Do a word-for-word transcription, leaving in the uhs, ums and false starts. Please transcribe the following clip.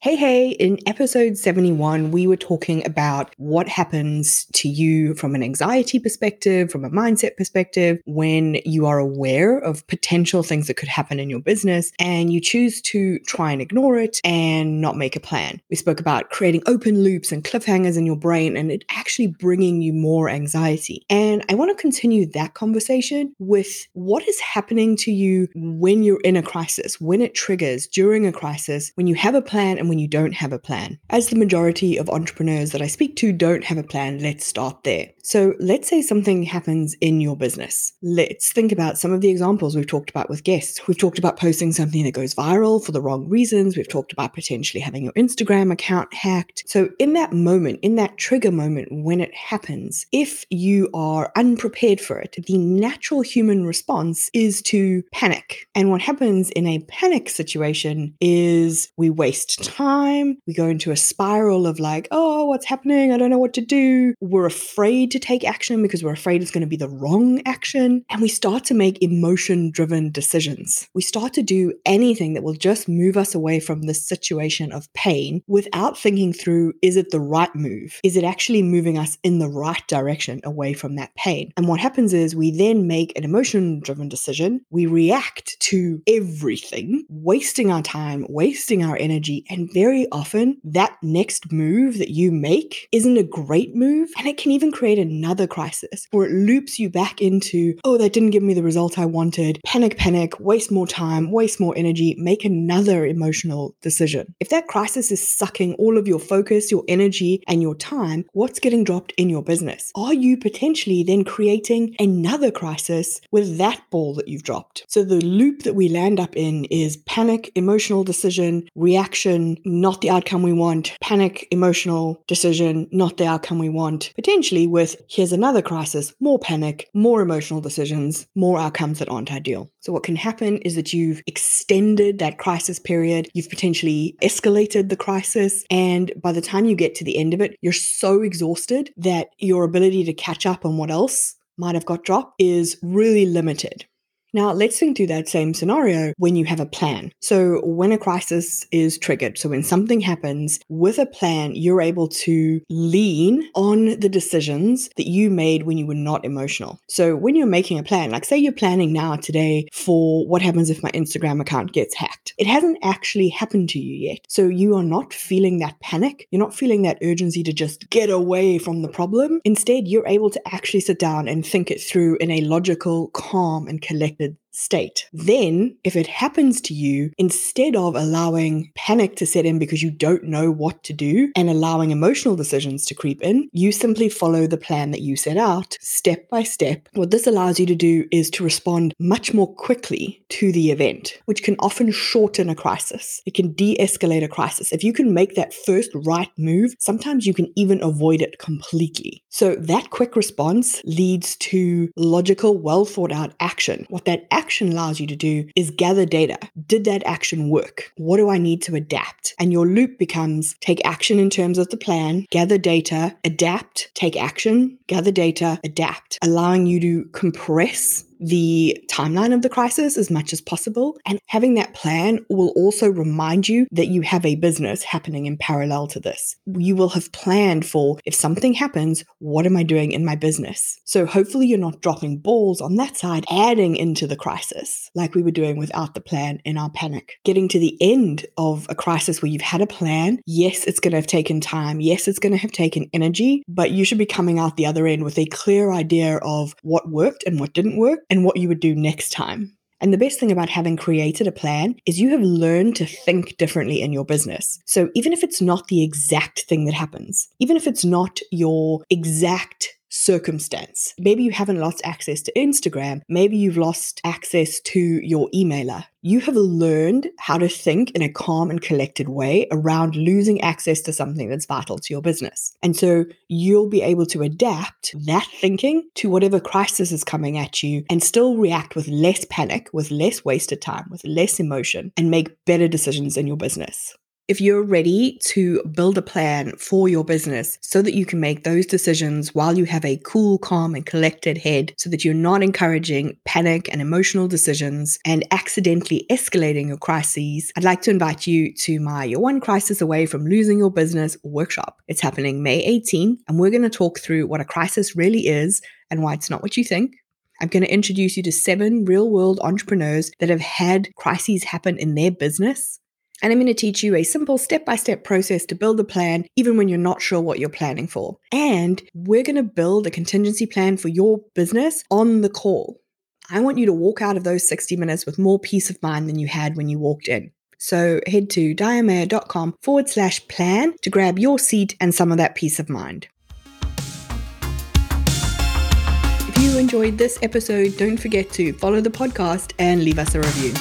Hey, hey, in episode seventy-one, we were talking about what happens to you from an anxiety perspective, from a mindset perspective, when you are aware of potential things that could happen in your business and you choose to try and ignore it and not make a plan. We spoke about creating open loops and cliffhangers in your brain and it actually bringing you more anxiety. And I want to continue that conversation with what is happening to you when you're in a crisis, when it triggers, during a crisis, when you have a plan and when When you don't have a plan. As the majority of entrepreneurs that I speak to don't have a plan, let's start there. So let's say something happens in your business. Let's think about some of the examples we've talked about with guests. We've talked about posting something that goes viral for the wrong reasons. We've talked about potentially having your Instagram account hacked. So in that moment, in that trigger moment, when it happens, if you are unprepared for it, the natural human response is to panic. And what happens in a panic situation is we waste time. Time. We go into a spiral of like, oh, what's happening? I don't know what to do. We're afraid to take action because we're afraid it's going to be the wrong action. And we start to make emotion-driven decisions. We start to do anything that will just move us away from this situation of pain without thinking through, is it the right move? Is it actually moving us in the right direction away from that pain? And what happens is we then make an emotion-driven decision. We react to everything, wasting our time, wasting our energy, and very often, that next move that you make isn't a great move, and it can even create another crisis where it loops you back into, oh, that didn't give me the result I wanted. Panic, panic, waste more time, waste more energy, make another emotional decision. If that crisis is sucking all of your focus, your energy, and your time, what's getting dropped in your business? Are you potentially then creating another crisis with that ball that you've dropped? So the loop that we land up in is panic, emotional decision, reaction, not the outcome we want, panic, emotional decision, not the outcome we want, potentially with here's another crisis, more panic, more emotional decisions, more outcomes that aren't ideal. So what can happen is that you've extended that crisis period, you've potentially escalated the crisis, and by the time you get to the end of it, you're so exhausted that your ability to catch up on what else might have got dropped is really limited. Now, let's think through that same scenario when you have a plan. So when a crisis is triggered, so when something happens with a plan, you're able to lean on the decisions that you made when you were not emotional. So when you're making a plan, like say you're planning now today for what happens if my Instagram account gets hacked. It hasn't actually happened to you yet. So you are not feeling that panic. You're not feeling that urgency to just get away from the problem. Instead, you're able to actually sit down and think it through in a logical, calm, and collected state. Then, if it happens to you, instead of allowing panic to set in because you don't know what to do and allowing emotional decisions to creep in, you simply follow the plan that you set out step by step. What this allows you to do is to respond much more quickly to the event, which can often shorten a crisis. It can de-escalate a crisis. If you can make that first right move, sometimes you can even avoid it completely. So that quick response leads to logical, well thought out action. What that action allows you to do is gather data. Did that action work? What do I need to adapt? And your loop becomes take action in terms of the plan, gather data, adapt, take action, gather data, adapt, allowing you to compress the timeline of the crisis as much as possible. And having that plan will also remind you that you have a business happening in parallel to this. You will have planned for, if something happens, what am I doing in my business? So hopefully you're not dropping balls on that side, adding into the crisis like we were doing without the plan in our panic. Getting to the end of a crisis where you've had a plan, yes, it's going to have taken time. Yes, it's going to have taken energy, but you should be coming out the other end with a clear idea of what worked and what didn't work, and what you would do next time. And the best thing about having created a plan is you have learned to think differently in your business. So even if it's not the exact thing that happens, even if it's not your exact circumstance. Maybe you haven't lost access to Instagram. Maybe you've lost access to your emailer. You have learned how to think in a calm and collected way around losing access to something that's vital to your business. And so you'll be able to adapt that thinking to whatever crisis is coming at you and still react with less panic, with less wasted time, with less emotion, and make better decisions in your business. If you're ready to build a plan for your business so that you can make those decisions while you have a cool, calm, and collected head, so that you're not encouraging panic and emotional decisions and accidentally escalating your crises, I'd like to invite you to my You're One Crisis Away from Losing Your Business workshop. It's happening May eighteenth, and we're going to talk through what a crisis really is and why it's not what you think. I'm going to introduce you to seven real-world entrepreneurs that have had crises happen in their business. And I'm going to teach you a simple step-by-step process to build a plan, even when you're not sure what you're planning for. And we're going to build a contingency plan for your business on the call. I want you to walk out of those sixty minutes with more peace of mind than you had when you walked in. So head to diameyer.com forward slash plan to grab your seat and some of that peace of mind. If you enjoyed this episode, don't forget to follow the podcast and leave us a review.